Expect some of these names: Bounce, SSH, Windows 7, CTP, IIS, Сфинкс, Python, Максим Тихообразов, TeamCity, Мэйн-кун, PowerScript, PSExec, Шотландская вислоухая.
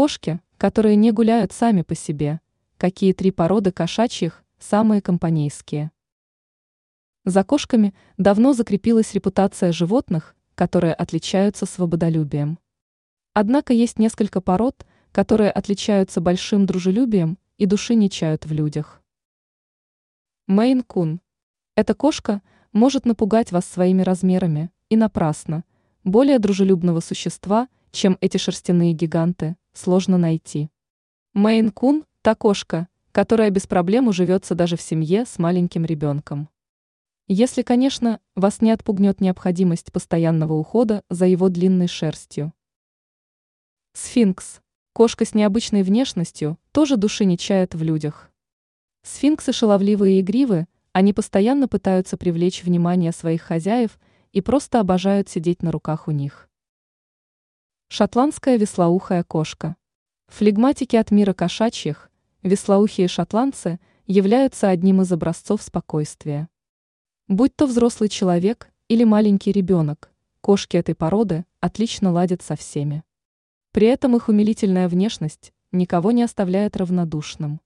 Кошки, которые не гуляют сами по себе. Какие три породы кошачьих самые компанейские? За кошками давно закрепилась репутация животных, которые отличаются свободолюбием. Однако есть несколько пород, которые отличаются большим дружелюбием и души не чают в людях. Мэйн-кун. Эта кошка может напугать вас своими размерами, и напрасно. Более дружелюбного существа, чем эти шерстяные гиганты, сложно найти. Мэйн-кун – та кошка, которая без проблем уживется даже в семье с маленьким ребенком. Если, конечно, вас не отпугнет необходимость постоянного ухода за его длинной шерстью. Сфинкс. Кошка с необычной внешностью тоже души не чает в людях. Сфинксы шаловливые и игривы, они постоянно пытаются привлечь внимание своих хозяев и просто обожают сидеть на руках у них. Шотландская вислоухая кошка. Флегматики от мира кошачьих, вислоухие шотландцы являются одним из образцов спокойствия. Будь то взрослый человек или маленький ребенок, кошки этой породы отлично ладят со всеми. При этом их умилительная внешность никого не оставляет равнодушным.